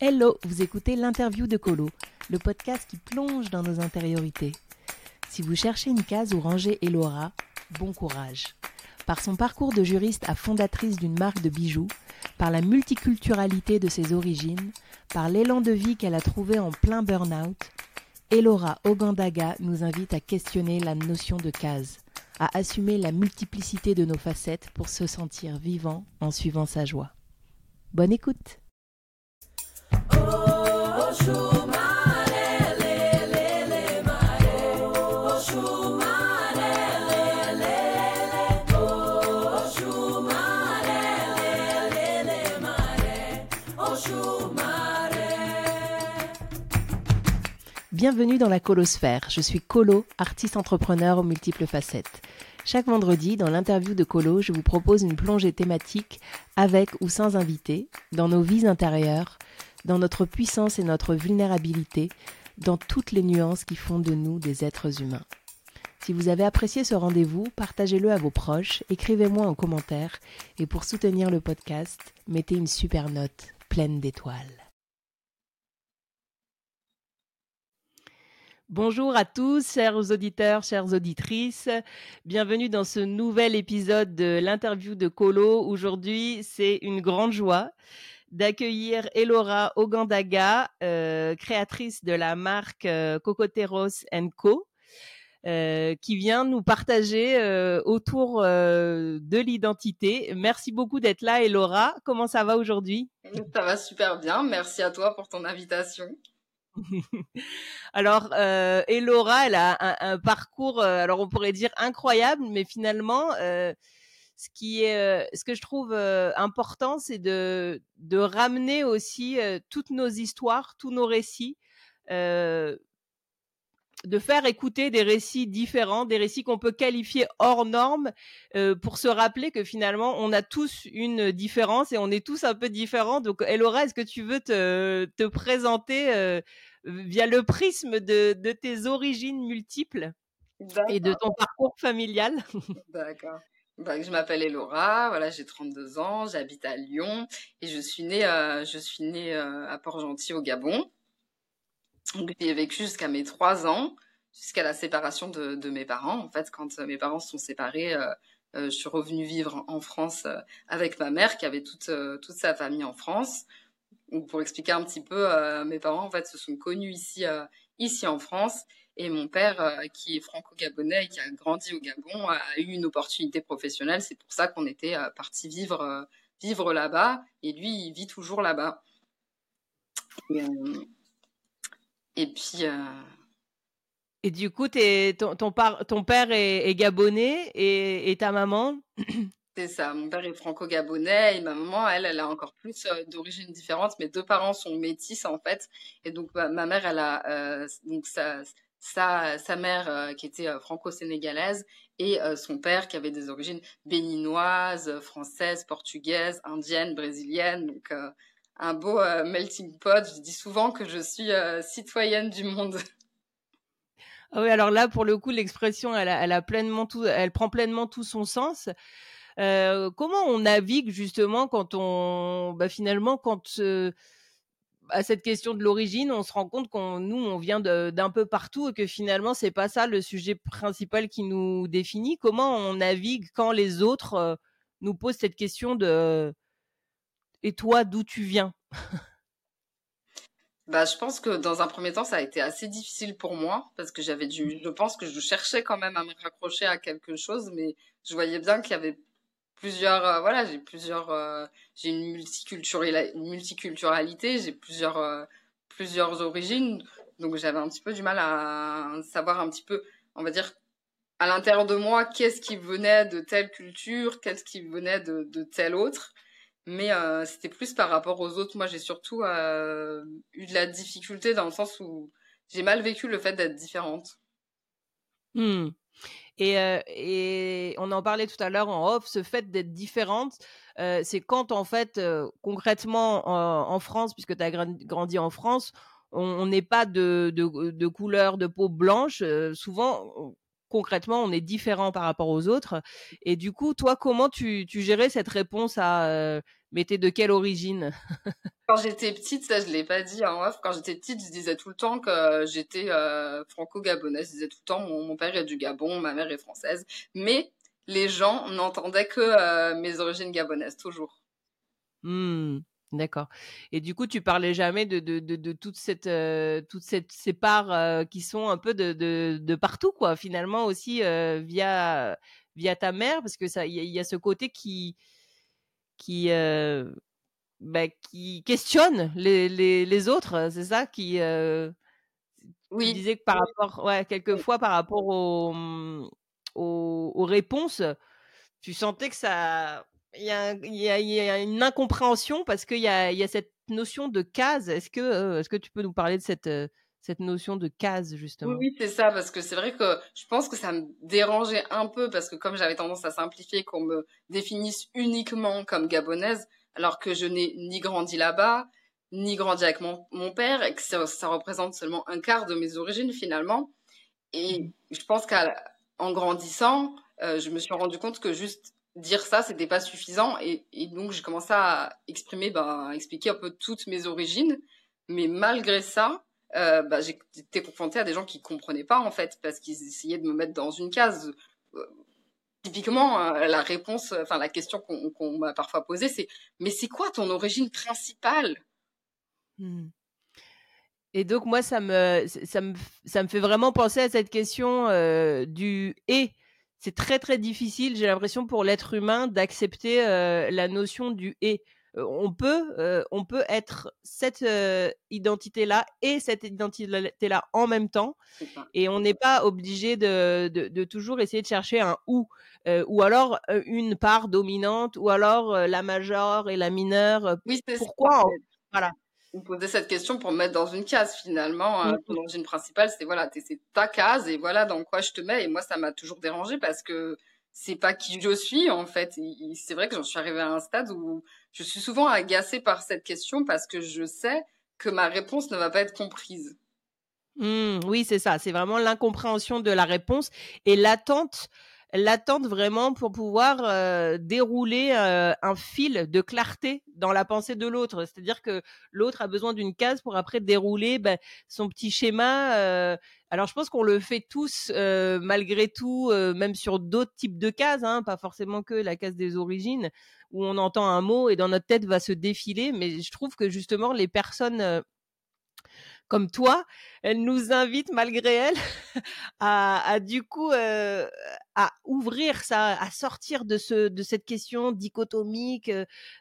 Hello, vous écoutez l'interview de Colo, le podcast qui plonge dans nos intériorités. Si vous cherchez une case où ranger Elaura, bon courage. Par son parcours de juriste à fondatrice d'une marque de bijoux, par la multiculturalité de ses origines, par l'élan de vie qu'elle a trouvé en plein burn-out, Elaura Ogandaga nous invite à questionner la notion de case, à assumer la multiplicité de nos facettes pour se sentir vivant en suivant sa joie. Bonne écoute! Bienvenue dans la KoloSphère, je suis Colo, artiste entrepreneur aux multiples facettes. Chaque vendredi, dans l'interview de Colo, je vous propose une plongée thématique avec ou sans invité, dans nos vies intérieures, dans notre puissance et notre vulnérabilité, dans toutes les nuances qui font de nous des êtres humains. Si vous avez apprécié ce rendez-vous, partagez-le à vos proches, écrivez-moi en commentaire et pour soutenir le podcast, mettez une super note pleine d'étoiles. Bonjour à tous, chers auditeurs, chères auditrices. Bienvenue dans ce nouvel épisode de l'interview de Colo. Aujourd'hui, c'est une grande joie d'accueillir Elaura Ogandaga, créatrice de la marque Cocoteros & Co, qui vient nous partager autour de l'identité. Merci beaucoup d'être là, Elaura. Comment ça va aujourd'hui ? Ça va super bien. Merci à toi pour ton invitation. Alors, Elaura, elle a un parcours, alors on pourrait dire incroyable, mais finalement, ce que je trouve important, c'est de ramener aussi toutes nos histoires, tous nos récits, de faire écouter des récits différents, des récits qu'on peut qualifier hors normes, pour se rappeler que finalement, on a tous une différence et on est tous un peu différents. Donc, Elaura, est-ce que tu veux te présenter via le prisme de tes origines multiples et de ton parcours familial ? D'accord. Je m'appelle Elaura, voilà, j'ai 32 ans, j'habite à Lyon et je suis née à Port-Gentil au Gabon. Donc, j'ai vécu jusqu'à mes 3 ans, jusqu'à la séparation de mes parents. En fait, quand mes parents se sont séparés, je suis revenue vivre en France avec ma mère qui avait toute sa famille en France. Donc, pour expliquer un petit peu, mes parents en fait se sont connus ici en France et mon père qui est franco-gabonais et qui a grandi au Gabon a eu une opportunité professionnelle. C'est pour ça qu'on était partis vivre là-bas et lui, il vit toujours là-bas. Et du coup, ton père est gabonais et ta maman ? C'est ça, mon père est franco-gabonais et ma maman, elle a encore plus d'origines différentes. Mes deux parents sont métis en fait. Et donc, ma mère, elle a donc sa mère qui était franco-sénégalaise et son père qui avait des origines béninoises, françaises, portugaises, indiennes, brésiliennes. Donc, un beau melting pot. Je dis souvent que je suis citoyenne du monde. Ah oui, alors là, pour le coup, l'expression, elle prend pleinement tout son sens. Comment on navigue justement quand à cette question de l'origine, on se rend compte qu'on vient d'un peu partout et que finalement, c'est pas ça le sujet principal qui nous définit. Comment on navigue quand les autres nous posent cette question de et toi, d'où tu viens ? Je pense que dans un premier temps, ça a été assez difficile pour moi parce que je pense que je cherchais quand même à me raccrocher à quelque chose, mais je voyais bien qu'il y avait j'ai une multiculturalité, j'ai plusieurs origines, donc j'avais un petit peu du mal à savoir un petit peu, on va dire, à l'intérieur de moi, qu'est-ce qui venait de telle culture, qu'est-ce qui venait de telle autre. Mais c'était plus par rapport aux autres. Moi, j'ai surtout eu de la difficulté dans le sens où j'ai mal vécu le fait d'être différente. Mmh. Et on en parlait tout à l'heure en off, ce fait d'être différente, c'est quand en fait, concrètement en France, puisque tu as grandi en France, on n'est pas de couleur de peau blanche. Souvent, concrètement, on est différent par rapport aux autres. Et du coup, toi, comment tu gérais cette réponse à Mais t'es de quelle origine? Quand j'étais petite, ça je l'ai pas dit en off, quand j'étais petite, je disais tout le temps que j'étais franco-gabonaise. Je disais tout le temps mon père est du Gabon, ma mère est française. Mais les gens n'entendaient que mes origines gabonaises, toujours. Mmh, d'accord. Et du coup, tu parlais jamais de toutes ces parts qui sont un peu de partout, quoi. Finalement aussi via ta mère, parce que ça, il y a ce côté qui questionne les autres, c'est ça qui oui. Tu disais que par rapport, ouais, quelquefois par rapport aux réponses, tu sentais que ça, il y a une incompréhension parce qu'il y a cette notion de case. Est-ce que tu peux nous parler de cette notion de case, justement? Oui, c'est ça, parce que c'est vrai que je pense que ça me dérangeait un peu, parce que comme j'avais tendance à simplifier, qu'on me définisse uniquement comme gabonaise, alors que je n'ai ni grandi là-bas, ni grandi avec mon père, et que ça représente seulement un quart de mes origines, finalement. Et je pense qu'en grandissant, je me suis rendu compte que juste dire ça, c'était pas suffisant, et donc j'ai commencé à expliquer un peu toutes mes origines, mais malgré ça, j'étais confrontée à des gens qui comprenaient pas, en fait, parce qu'ils essayaient de me mettre dans une case. Typiquement, la réponse, enfin la question qu'on m'a parfois posée, c'est « Mais c'est quoi ton origine principale ?» Et donc moi, ça me fait vraiment penser à cette question du « et ». C'est très très difficile, j'ai l'impression, pour l'être humain d'accepter la notion du « et ». On peut être cette identité-là et cette identité-là en même temps, et on n'est pas obligé de toujours essayer de chercher un ou alors une part dominante, ou alors la majeure et la mineure. Oui, c'est pourquoi ça. Voilà. On posait cette question pour me mettre dans une case, finalement. Ton origine principale, c'est voilà, c'est ta case, et voilà dans quoi je te mets. Et moi, ça m'a toujours dérangée, parce que c'est pas qui je suis, en fait. Et c'est vrai que j'en suis arrivée à un stade où je suis souvent agacée par cette question, parce que je sais que ma réponse ne va pas être comprise. Oui, c'est ça. C'est vraiment l'incompréhension de la réponse et l'attente vraiment pour pouvoir dérouler un fil de clarté dans la pensée de l'autre. C'est-à-dire que l'autre a besoin d'une case pour après dérouler son petit schéma. Alors, je pense qu'on le fait tous, malgré tout, même sur d'autres types de cases, hein, pas forcément que la case des origines, où on entend un mot et dans notre tête va se défiler. Mais je trouve que justement, les personnes comme toi, elles nous invitent malgré elles à du coup... à ouvrir ça, à sortir de cette question dichotomique,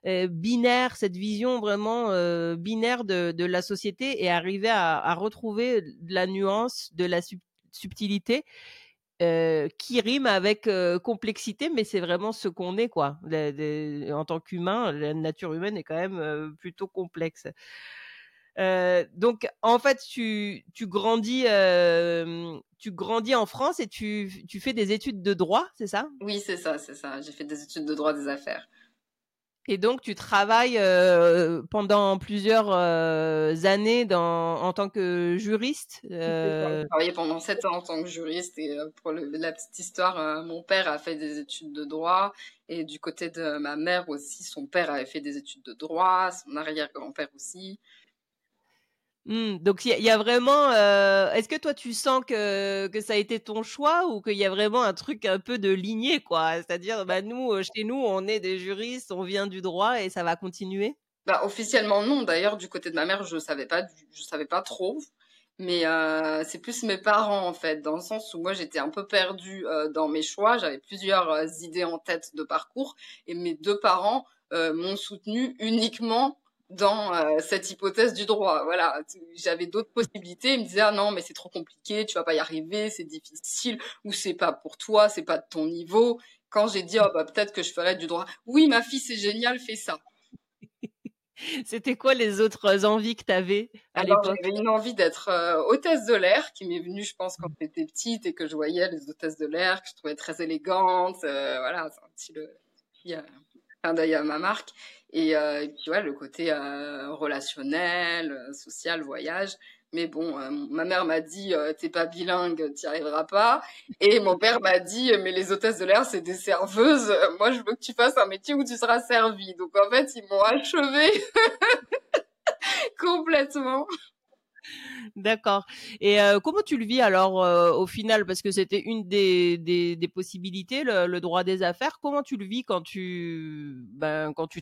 binaire, cette vision vraiment binaire de la société, et arriver à retrouver de la nuance, de la subtilité qui rime avec complexité, mais c'est vraiment ce qu'on est, quoi. En tant qu'humain, la nature humaine est quand même plutôt complexe. Donc en fait tu grandis en France, et tu fais des études de droit, c'est ça? Oui, c'est ça, j'ai fait des études de droit des affaires. Et donc tu travailles pendant plusieurs années en tant que juriste. J'ai travaillé pendant 7 ans en tant que juriste, et pour la petite histoire, mon père a fait des études de droit, et du côté de ma mère aussi, son père avait fait des études de droit, son arrière-grand-père aussi. Donc il y a vraiment est-ce que toi tu sens que ça a été ton choix, ou qu'il y a vraiment un truc un peu de lignée, quoi? C'est-à-dire nous, chez nous, on est des juristes, on vient du droit, et ça va continuer? Officiellement non, d'ailleurs du côté de ma mère je savais pas trop, mais c'est plus mes parents, en fait, dans le sens où moi j'étais un peu perdue dans mes choix, j'avais plusieurs idées en tête de parcours, et mes deux parents m'ont soutenue uniquement dans cette hypothèse du droit. Voilà, j'avais d'autres possibilités, ils me disaient « Ah non, mais c'est trop compliqué, tu vas pas y arriver, c'est difficile, ou c'est pas pour toi, c'est pas de ton niveau. » Quand j'ai dit « Oh bah peut-être que je ferais du droit. » « Oui, ma fille, c'est génial, fais ça. » C'était quoi les autres envies que tu avais à l'époque? J'avais une envie d'être hôtesse de l'air, qui m'est venue, je pense, quand j'étais petite, et que je voyais les hôtesses de l'air, que je trouvais très élégantes, voilà, c'est un petit clin d'œil à ma marque. Et puis, ouais, le côté relationnel, social, voyage. Mais bon, ma mère m'a dit « t'es pas bilingue, t'y arriveras pas ». Et mon père m'a dit « mais les hôtesses de l'air, c'est des serveuses. Moi, je veux que tu fasses un métier où tu seras servie ». Donc en fait, ils m'ont achevée complètement. D'accord. Et comment tu le vis alors au final? Parce que c'était une des possibilités, le droit des affaires. Comment tu le vis quand tu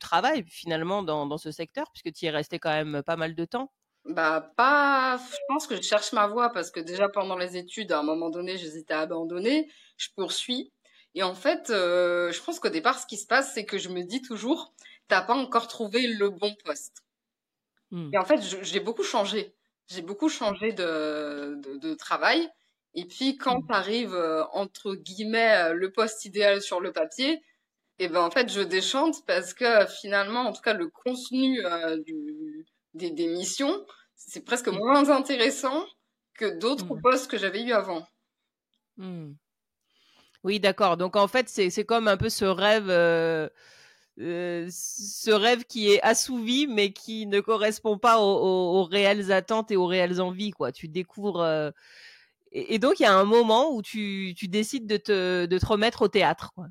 travailles finalement dans ce secteur, puisque tu y es resté quand même pas mal de temps? Je pense que je cherche ma voie parce que déjà pendant les études, à un moment donné, j'hésitais à abandonner. Je poursuis. Et en fait, je pense qu'au départ, ce qui se passe, c'est que je me dis toujours, t'as pas encore trouvé le bon poste. Et en fait, j'ai beaucoup changé. J'ai beaucoup changé de travail. Et puis, quand t'arrives, entre guillemets, le poste idéal sur le papier, et ben, en fait, je déchante parce que finalement, en tout cas, le contenu des missions, c'est presque moins intéressant que d'autres postes que j'avais eu avant. Oui, d'accord. Donc, en fait, c'est comme un peu ce rêve qui est assouvi, mais qui ne correspond pas aux réelles attentes et aux réelles envies, quoi. Tu découvres... Et donc, il y a un moment où tu décides de te remettre au théâtre, quoi.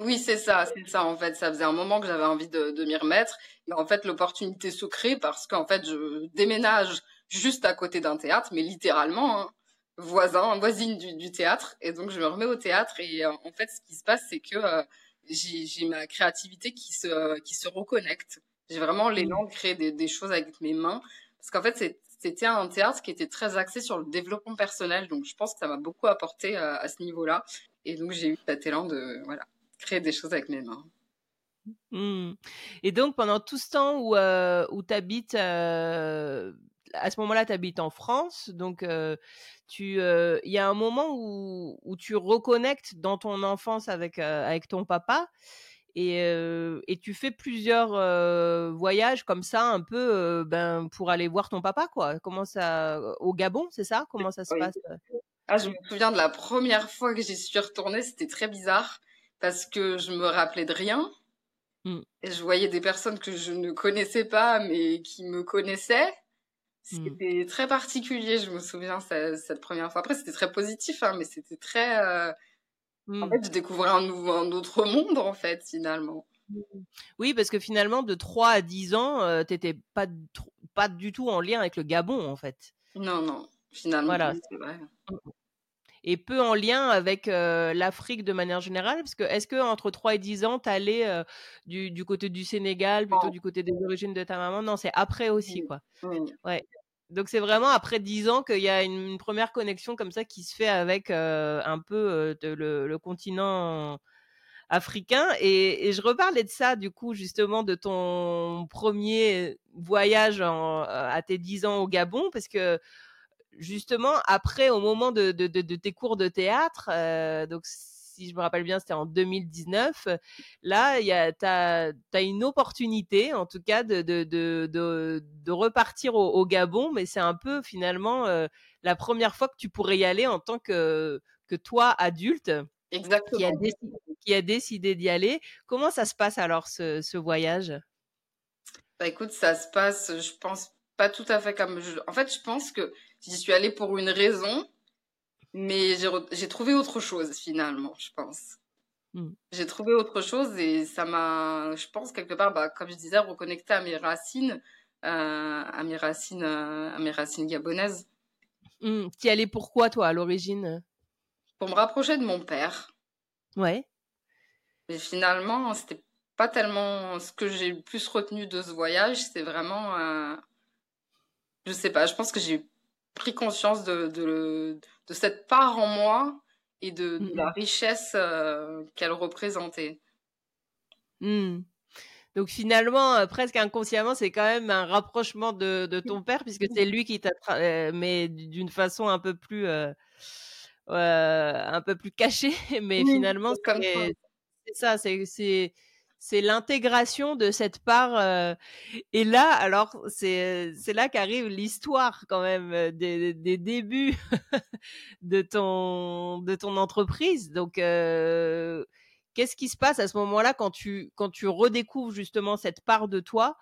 Oui, c'est ça, en fait. Ça faisait un moment que j'avais envie de m'y remettre. Et en fait, l'opportunité se crée parce qu'en fait, je déménage juste à côté d'un théâtre, mais littéralement, hein, voisine du théâtre. Et donc, je me remets au théâtre. Et en fait, ce qui se passe, c'est que j'ai ma créativité qui se reconnecte. J'ai vraiment l'élan de créer des choses avec mes mains. Parce qu'en fait, c'était un théâtre qui était très axé sur le développement personnel. Donc, je pense que ça m'a beaucoup apporté à ce niveau-là. Et donc, j'ai eu cet élan de... Voilà. Créer des choses avec mes mains. Et donc, pendant tout ce temps où tu habites, à ce moment-là, tu habites en France, donc y a un moment où tu reconnectes dans ton enfance avec ton papa et tu fais plusieurs voyages comme ça, un peu pour aller voir ton papa, quoi. Comment ça, au Gabon, c'est ça? Comment ça se passe? Ah, je me souviens de la première fois que j'y suis retournée, c'était très bizarre. Parce que je me rappelais de rien. Et je voyais des personnes que je ne connaissais pas, mais qui me connaissaient. C'était très particulier, je me souviens, cette première fois. Après, c'était très positif, hein, mais c'était très... En fait, je découvrais un autre monde, en fait, finalement. Oui, parce que finalement, de 3 à 10 ans, t'étais pas du tout en lien avec le Gabon, en fait. Non, finalement, voilà. C'est vrai. Et peu en lien avec l'Afrique de manière générale, parce que est-ce que entre 3 et 10 ans, t'allais du côté du Sénégal, plutôt du côté des origines de ta maman? Non, c'est après aussi, quoi. Ouais. Donc c'est vraiment après 10 ans qu'il y a une première connexion comme ça qui se fait avec un peu le continent africain. Et je reparlais de ça, du coup, justement, de ton premier voyage à tes 10 ans au Gabon, parce que justement, après, au moment de tes cours de théâtre, donc si je me rappelle bien, c'était en 2019, là, t'as une opportunité, en tout cas, de repartir au Gabon, mais c'est un peu, finalement, la première fois que tu pourrais y aller en tant que toi, adulte, qui a décidé d'y aller. Comment ça se passe, alors, ce voyage? Écoute, ça se passe, je pense, pas tout à fait comme... En fait, je pense que j'y suis allée pour une raison, mais j'ai trouvé autre chose, finalement, je pense. J'ai trouvé autre chose et ça m'a, je pense, quelque part, comme je disais, reconnectée à mes racines, gabonaises. T'y allais pourquoi, toi, à l'origine? Pour me rapprocher de mon père. Ouais. Mais finalement, c'était pas tellement ce que j'ai le plus retenu de ce voyage, c'est vraiment... Je sais pas, je pense que j'ai pris conscience de cette part en moi et de la richesse qu'elle représentait. Donc finalement, presque inconsciemment, c'est quand même un rapprochement de ton père, puisque c'est lui qui t'a... mais d'une façon un peu plus cachée, mais finalement, c'est ça, c'est l'intégration de cette part. Et là, alors, c'est là qu'arrive l'histoire quand même des débuts de ton entreprise. Donc, qu'est-ce qui se passe à ce moment-là quand tu redécouvres justement cette part de toi?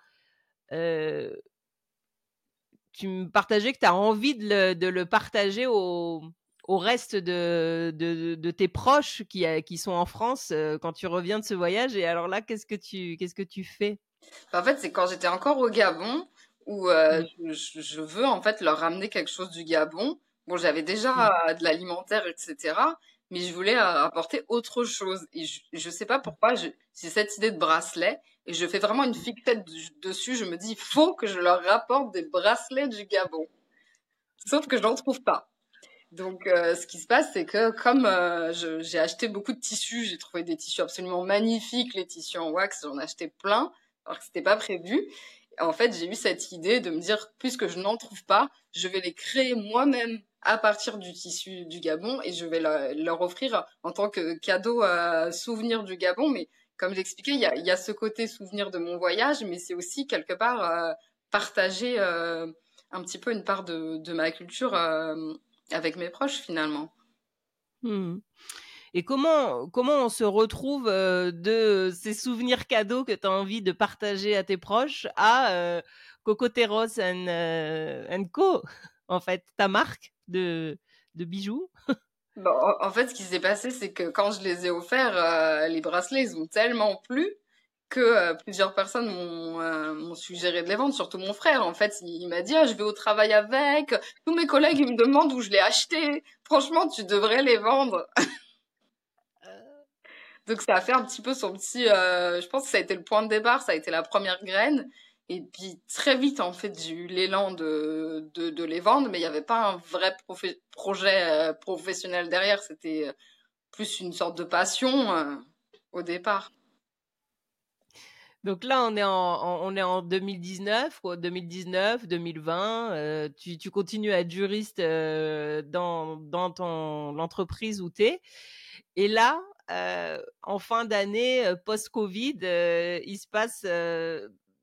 tu me partageais que tu as envie de le partager au reste de tes proches qui sont en France quand tu reviens de ce voyage. Et alors là, qu'est-ce que tu fais? En fait, c'est quand j'étais encore au Gabon où je veux en fait leur ramener quelque chose du Gabon. Bon, j'avais déjà de l'alimentaire, etc., mais je voulais apporter autre chose. Et je sais pas pourquoi, j'ai cette idée de bracelet et je fais vraiment une fixette dessus. Je me dis, il faut que je leur rapporte des bracelets du Gabon. Sauf que je n'en trouve pas. Donc, ce qui se passe, c'est que comme j'ai acheté beaucoup de tissus, j'ai trouvé des tissus absolument magnifiques, les tissus en wax, j'en ai acheté plein, alors que c'était pas prévu. En fait, j'ai eu cette idée de me dire, puisque je n'en trouve pas, je vais les créer moi-même à partir du tissu du Gabon et je vais leur offrir en tant que cadeau souvenir du Gabon. Mais comme j'expliquais, il y a ce côté souvenir de mon voyage, mais c'est aussi quelque part partager un petit peu une part de ma culture avec mes proches finalement. Mmh. Et comment on se retrouve de ces souvenirs cadeaux que tu as envie de partager à tes proches à Cocoteros & Co, en fait, ta marque de bijoux? Bon, en fait, ce qui s'est passé, c'est que quand je les ai offerts, les bracelets, ils ont tellement plu que plusieurs personnes m'ont suggéré de les vendre, surtout mon frère. En fait, il m'a dit, je vais au travail avec. Tous mes collègues, ils me demandent où je l'ai acheté. Franchement, tu devrais les vendre. Donc, ça a fait un petit peu son petit... je pense que ça a été le point de départ, ça a été la première graine. Et puis, très vite, en fait, j'ai eu l'élan de les vendre, mais il n'y avait pas un vrai projet professionnel derrière. C'était plus une sorte de passion au départ. Donc là, on est en 2019, quoi, 2019, 2020. Tu continues à être juriste dans l'entreprise où tu es. Et là... en fin d'année post-Covid, il se passe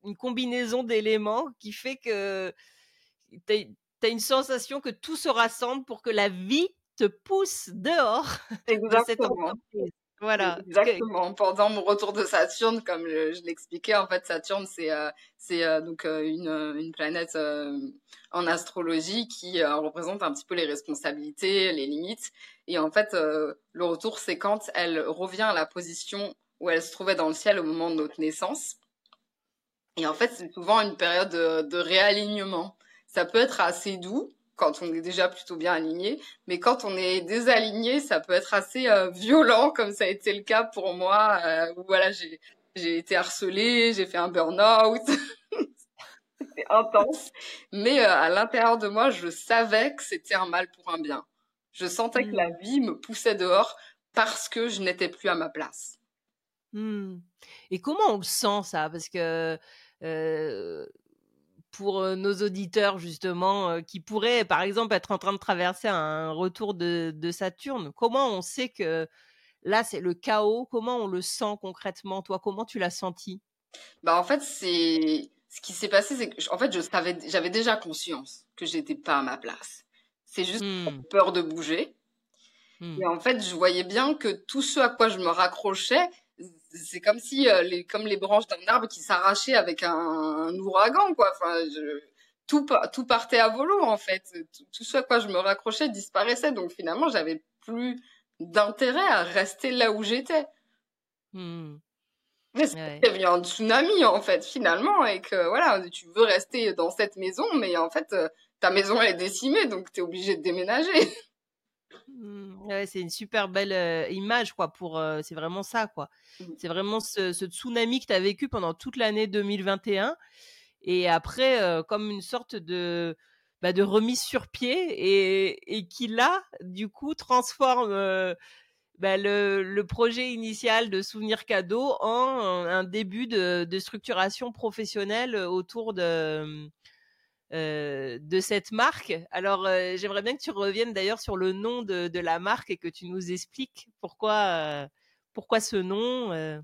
une combinaison d'éléments qui fait que t'as une sensation que tout se rassemble pour que la vie te pousse dehors. Exactement. De cette entreprise. Voilà. Exactement. Pendant mon retour de Saturne, comme je l'expliquais, en fait, Saturne, c'est donc une planète en astrologie qui représente un petit peu les responsabilités, les limites. Et en fait, le retour, c'est quand elle revient à la position où elle se trouvait dans le ciel au moment de notre naissance. Et en fait, c'est souvent une période de réalignement. Ça peut être assez doux quand on est déjà plutôt bien aligné, mais quand on est désaligné, ça peut être assez violent, comme ça a été le cas pour moi. Voilà, j'ai été harcelée, j'ai fait un burn-out, c'était intense. Mais à l'intérieur de moi, je savais que c'était un mal pour un bien. Je sentais que la vie me poussait dehors parce que je n'étais plus à ma place. Mmh. Et comment on le sent, ça? Parce que... pour nos auditeurs, justement, qui pourraient, par exemple, être en train de traverser un retour de Saturne, comment on sait que là, c'est le chaos? Comment on le sent concrètement? Toi, comment tu l'as senti? Bah, en fait, ce qui s'est passé, c'est que en fait, j'avais déjà conscience que je n'étais pas à ma place. C'est juste peur de bouger. Et en fait, je voyais bien que tout ce à quoi je me raccrochais, c'est comme si comme les branches d'un arbre qui s'arrachaient avec un ouragan, quoi. Enfin, tout partait à volo, en fait. Tout ce à quoi je me raccrochais disparaissait. Donc finalement, j'avais plus d'intérêt à rester là où j'étais. Mais c'était bien un tsunami, en fait, finalement, et que voilà, tu veux rester dans cette maison, mais en fait, ta maison elle est décimée, donc t'es obligé de déménager. Ouais, c'est une super belle image, quoi, pour, c'est vraiment ça, quoi. C'est vraiment ce tsunami que tu as vécu pendant toute l'année 2021 et après comme une sorte de remise sur pied et qui là du coup transforme le projet initial de souvenir cadeau en un début de structuration professionnelle autour de cette marque. Alors, j'aimerais bien que tu reviennes d'ailleurs sur le nom de la marque et que tu nous expliques pourquoi ce nom.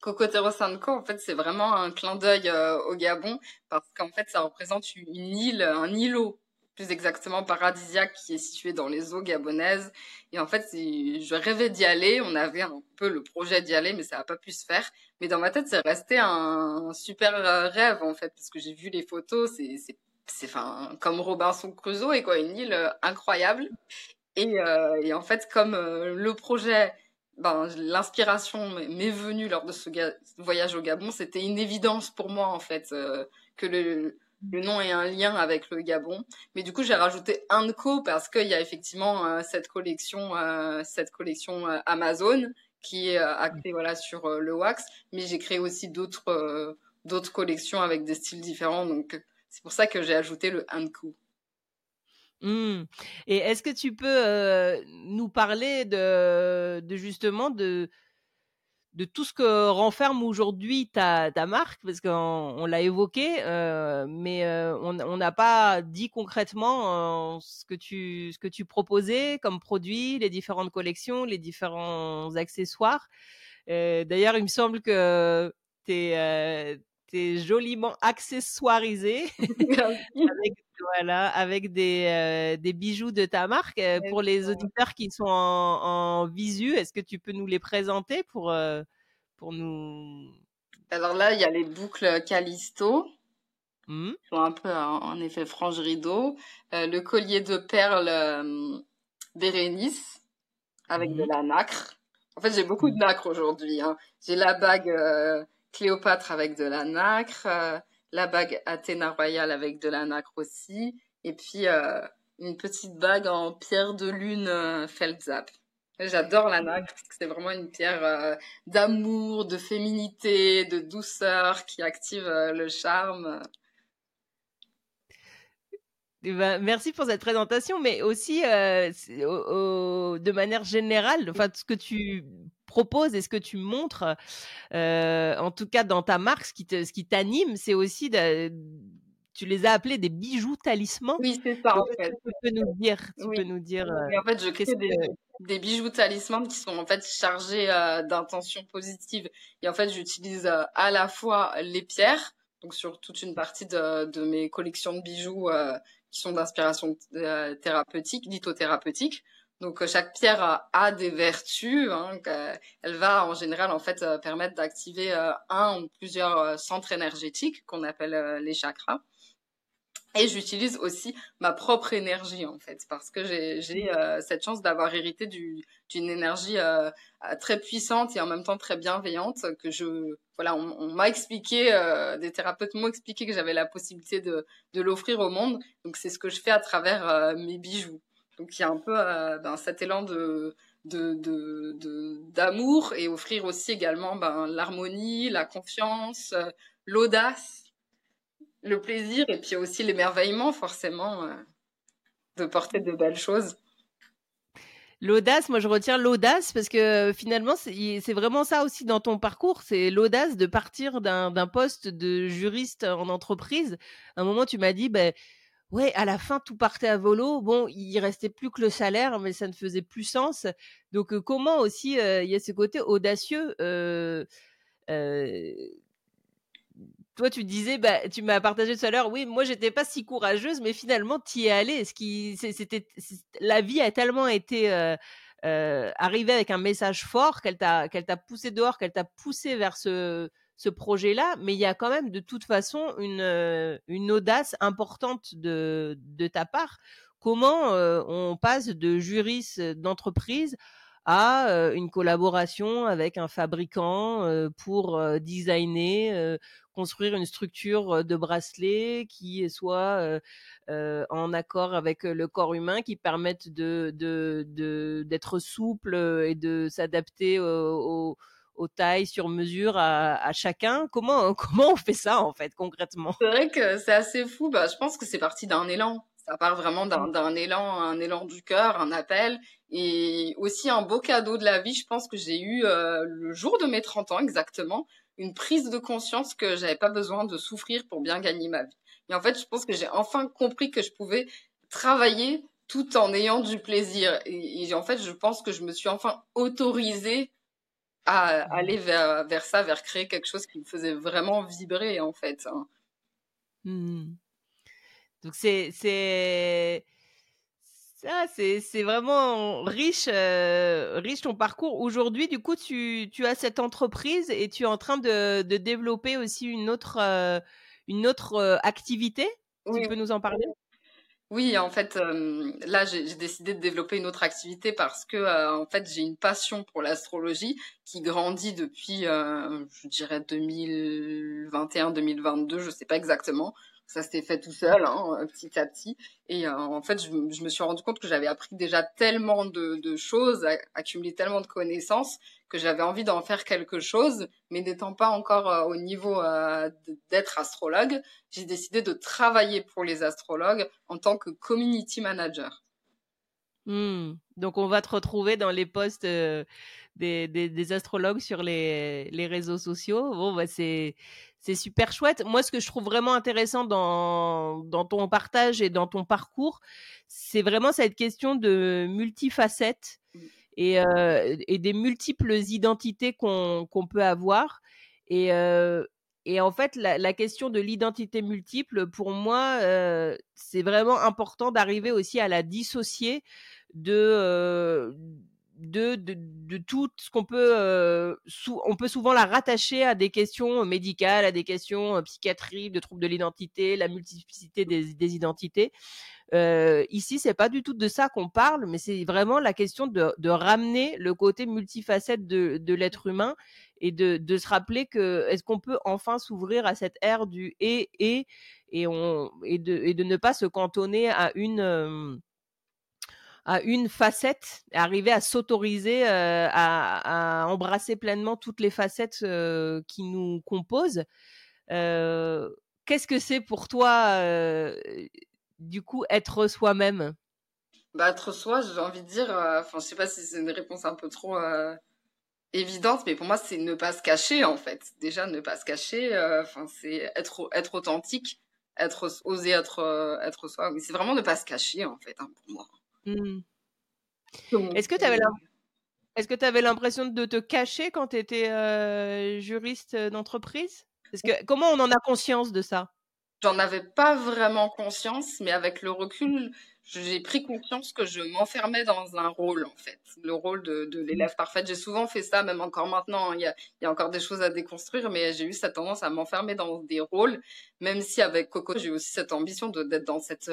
Cocoteros & Co, en fait, c'est vraiment un clin d'œil au Gabon parce qu'en fait, ça représente une île, un îlot, plus exactement paradisiaque, qui est situé dans les eaux gabonaises. Et en fait, je rêvais d'y aller. On avait un peu le projet d'y aller, mais ça n'a pas pu se faire. Mais dans ma tête, c'est resté un super rêve, en fait, parce que j'ai vu les photos. C'est comme Robinson Crusoe, et quoi, une île incroyable. Et en fait, comme le projet, l'inspiration m'est venue lors de ce voyage au Gabon, c'était une évidence pour moi, en fait, que le nom ait un lien avec le Gabon. Mais du coup, j'ai rajouté un co parce qu'il y a effectivement cette collection Amazon qui est axée sur le wax. Mais j'ai créé aussi d'autres collections avec des styles différents. Donc, c'est pour ça que j'ai ajouté le Ankou. Mmh. Et est-ce que tu peux nous parler de tout ce que renferme aujourd'hui ta marque, parce qu'on l'a évoqué, mais on n'a pas dit concrètement ce que tu proposais comme produit, les différentes collections, les différents accessoires. D'ailleurs, il me semble que t'es joliment accessoirisée avec des bijoux de ta marque. Pour les auditeurs qui sont en visu, est-ce que tu peux nous les présenter pour nous... Alors là, il y a les boucles Callisto, qui sont un peu en effet frange-rideau, le collier de perles Bérénice avec de la nacre. En fait, j'ai beaucoup de nacre aujourd'hui, hein. J'ai la bague... Cléopâtre avec de la nacre, la bague Athéna Royale avec de la nacre aussi, et puis une petite bague en pierre de lune Feldzap. J'adore la nacre parce que c'est vraiment une pierre d'amour, de féminité, de douceur qui active le charme. Merci pour cette présentation, mais aussi de manière générale, ce que tu proposes et ce que tu montres, en tout cas dans ta marque, ce qui t'anime, c'est aussi, tu les as appelés des bijoux talismans. Oui, c'est ça. Donc, en fait, tu peux nous dire. En fait, je crée des bijoux talismans qui sont en fait chargés d'intentions positives. Et en fait, j'utilise à la fois les pierres, donc sur toute une partie de mes collections de bijoux qui sont d'inspiration thérapeutique, lithothérapeutique. Donc, chaque pierre a des vertus, hein, elle va en général en fait permettre d'activer un ou plusieurs centres énergétiques qu'on appelle les chakras. Et j'utilise aussi ma propre énergie en fait, parce que j'ai cette chance d'avoir hérité d'une énergie très puissante et en même temps très bienveillante que on m'a expliqué, des thérapeutes m'ont expliqué que j'avais la possibilité de l'offrir au monde. Donc, c'est ce que je fais à travers mes bijoux. Donc, il y a un peu cet élan d'amour et offrir aussi également l'harmonie, la confiance, l'audace, le plaisir et puis aussi l'émerveillement, forcément, de porter de belles choses. L'audace, moi je retiens l'audace parce que finalement c'est vraiment ça aussi dans ton parcours, c'est l'audace de partir d'un poste de juriste en entreprise. À un moment tu m'as dit, ouais, à la fin, tout partait à volo. Bon, il restait plus que le salaire, mais ça ne faisait plus sens. Donc, comment aussi, il y a ce côté audacieux. Toi, tu disais, tu m'as partagé tout à l'heure, oui, moi, j'étais pas si courageuse, mais finalement, tu y es allée. La vie a tellement été arrivée avec un message fort qu'elle t'a poussé dehors, qu'elle t'a poussé vers ce projet-là, mais il y a quand même de toute façon une audace importante de ta part. Comment on passe de juriste d'entreprise à une collaboration avec un fabricant pour designer, construire une structure de bracelet qui soit en accord avec le corps humain, qui permette d'être souple et de s'adapter aux tailles sur mesure à chacun. Comment on fait ça, en fait, concrètement? C'est vrai que c'est assez fou. Je pense que c'est parti d'un élan. Ça part vraiment d'un élan du cœur, un appel. Et aussi un beau cadeau de la vie, je pense que j'ai eu, le jour de mes 30 ans exactement, une prise de conscience que j'avais pas besoin de souffrir pour bien gagner ma vie. Et en fait, je pense que j'ai enfin compris que je pouvais travailler tout en ayant du plaisir. Et en fait, je pense que je me suis enfin autorisée à aller vers ça, vers créer quelque chose qui me faisait vraiment vibrer, en fait. Donc, c'est vraiment riche ton parcours. Aujourd'hui, du coup, tu as cette entreprise et tu es en train de développer aussi une autre activité. Oui. Tu peux nous en parler ? Oui, en fait, là, j'ai décidé de développer une autre activité parce que, en fait, j'ai une passion pour l'astrologie qui grandit depuis, je dirais, 2021-2022, je sais pas exactement. Ça s'est fait tout seul, hein, petit à petit. Et en fait, je me suis rendu compte que j'avais appris déjà tellement de choses, accumulé tellement de connaissances, que j'avais envie d'en faire quelque chose. Mais n'étant pas encore au niveau d'être astrologue, j'ai décidé de travailler pour les astrologues en tant que community manager. Mmh. Donc, on va te retrouver dans les posts des astrologues sur les réseaux sociaux. Bon, bah, c'est super chouette. Moi, ce que je trouve vraiment intéressant dans ton partage et dans ton parcours, c'est vraiment cette question de multifacettes et des multiples identités qu'on peut avoir. Et en fait, la question de l'identité multiple, pour moi, c'est vraiment important d'arriver aussi à la dissocier de tout ce qu'on peut on peut souvent la rattacher à des questions médicales, à des questions psychiatriques, de troubles de l'identité, la multiplicité des identités. Ici, c'est pas du tout de ça qu'on parle, mais c'est vraiment la question de ramener le côté multifacette de l'être humain et de se rappeler que est-ce qu'on peut enfin s'ouvrir à cette ère du et de ne pas se cantonner à une facette, arriver à s'autoriser à embrasser pleinement toutes les facettes qui nous composent. Qu'est-ce que c'est pour toi, du coup, être soi-même ? Bah, être soi, j'ai envie de dire, je sais pas si c'est une réponse un peu trop évidente, mais pour moi, c'est ne pas se cacher, en fait. Déjà, ne pas se cacher, c'est être authentique, oser être soi. Mais c'est vraiment ne pas se cacher, en fait, hein, pour moi. Mmh. Est-ce que tu avais l'impression de te cacher quand tu étais juriste d'entreprise ? Comment on en a conscience de ça ? J'en avais pas vraiment conscience, mais avec le recul, j'ai pris conscience que je m'enfermais dans un rôle, en fait. Le rôle de l'élève parfaite. J'ai souvent fait ça, même encore maintenant. Il y a encore des choses à déconstruire, mais j'ai eu cette tendance à m'enfermer dans des rôles, même si avec Coco, j'ai eu aussi cette ambition d'être dans cette...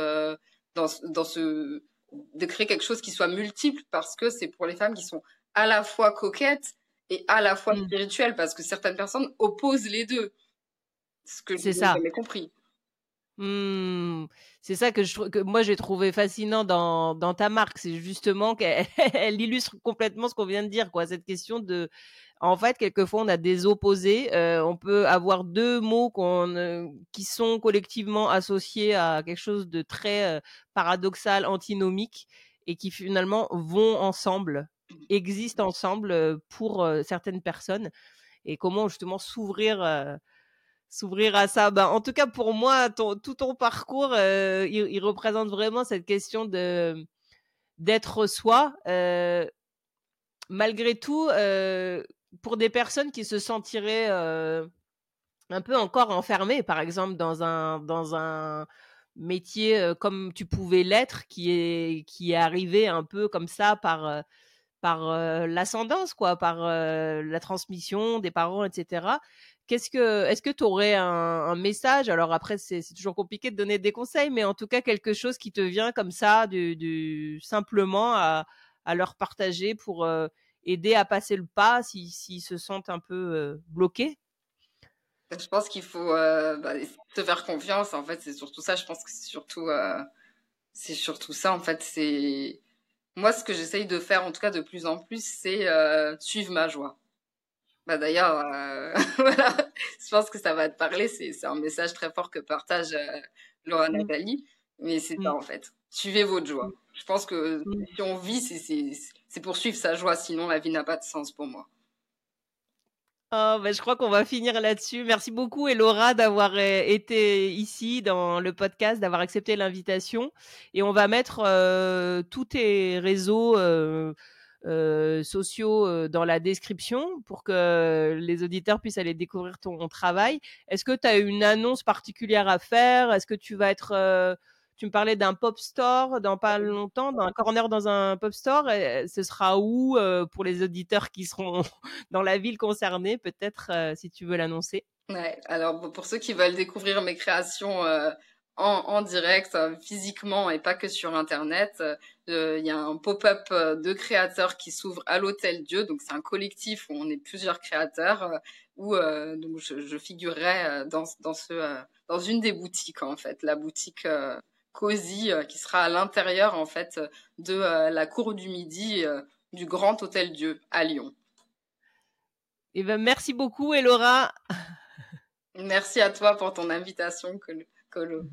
de créer quelque chose qui soit multiple, parce que c'est pour les femmes qui sont à la fois coquettes et à la fois spirituelles, parce que certaines personnes opposent les deux. Ce que j'ai jamais compris. Mmh. C'est ça que moi j'ai trouvé fascinant dans ta marque, c'est justement qu'elle illustre complètement ce qu'on vient de dire, quoi. Cette question de, en fait, quelquefois on a des opposés, on peut avoir deux mots qui sont collectivement associés à quelque chose de très paradoxal, antinomique, et qui finalement vont ensemble, existent ensemble pour certaines personnes, et comment justement s'ouvrir à ça. Ben, en tout cas, pour moi, tout ton parcours, il représente vraiment cette question d'être soi. Malgré tout, pour des personnes qui se sentiraient un peu encore enfermées, par exemple, dans un métier comme tu pouvais l'être, qui est arrivé un peu comme ça par l'ascendance, quoi, par la transmission des parents, etc., est-ce que tu aurais un message ? Alors après, c'est toujours compliqué de donner des conseils, mais en tout cas, quelque chose qui te vient comme ça, simplement à leur partager pour aider à passer le pas s'ils se sentent un peu bloqués ? Je pense qu'il faut te faire confiance, en fait, c'est surtout ça. Je pense que c'est surtout ça, en fait. C'est... Moi, ce que j'essaye de faire, en tout cas de plus en plus, c'est suivre ma joie. Bah d'ailleurs, voilà, je pense que ça va te parler. C'est un message très fort que partage Laura Nathalie. Mais c'est ça, en fait. Suivez votre joie. Je pense que si on vit, c'est pour suivre sa joie. Sinon, la vie n'a pas de sens pour moi. Oh, bah, je crois qu'on va finir là-dessus. Merci beaucoup, Elaura, d'avoir été ici dans le podcast, d'avoir accepté l'invitation. Et on va mettre tous tes réseaux sociaux dans la description pour que les auditeurs puissent aller découvrir ton travail. Est-ce que tu as une annonce particulière à faire ? Est-ce que tu vas être... tu me parlais d'un pop store dans pas longtemps, d'un corner dans un pop store. Et ce sera où pour les auditeurs qui seront dans la ville concernée, peut-être, si tu veux l'annoncer ? Ouais, alors pour ceux qui veulent découvrir mes créations en direct, physiquement et pas que sur Internet. Il y a un pop-up de créateurs qui s'ouvre à l'Hôtel Dieu. Donc, c'est un collectif où on est plusieurs créateurs, où donc je figurerai dans une des boutiques, en fait, la boutique Cozy, qui sera à l'intérieur, en fait, de la cour du midi du Grand Hôtel Dieu à Lyon. Eh ben, merci beaucoup, Elaura. Merci à toi pour ton invitation, Colo.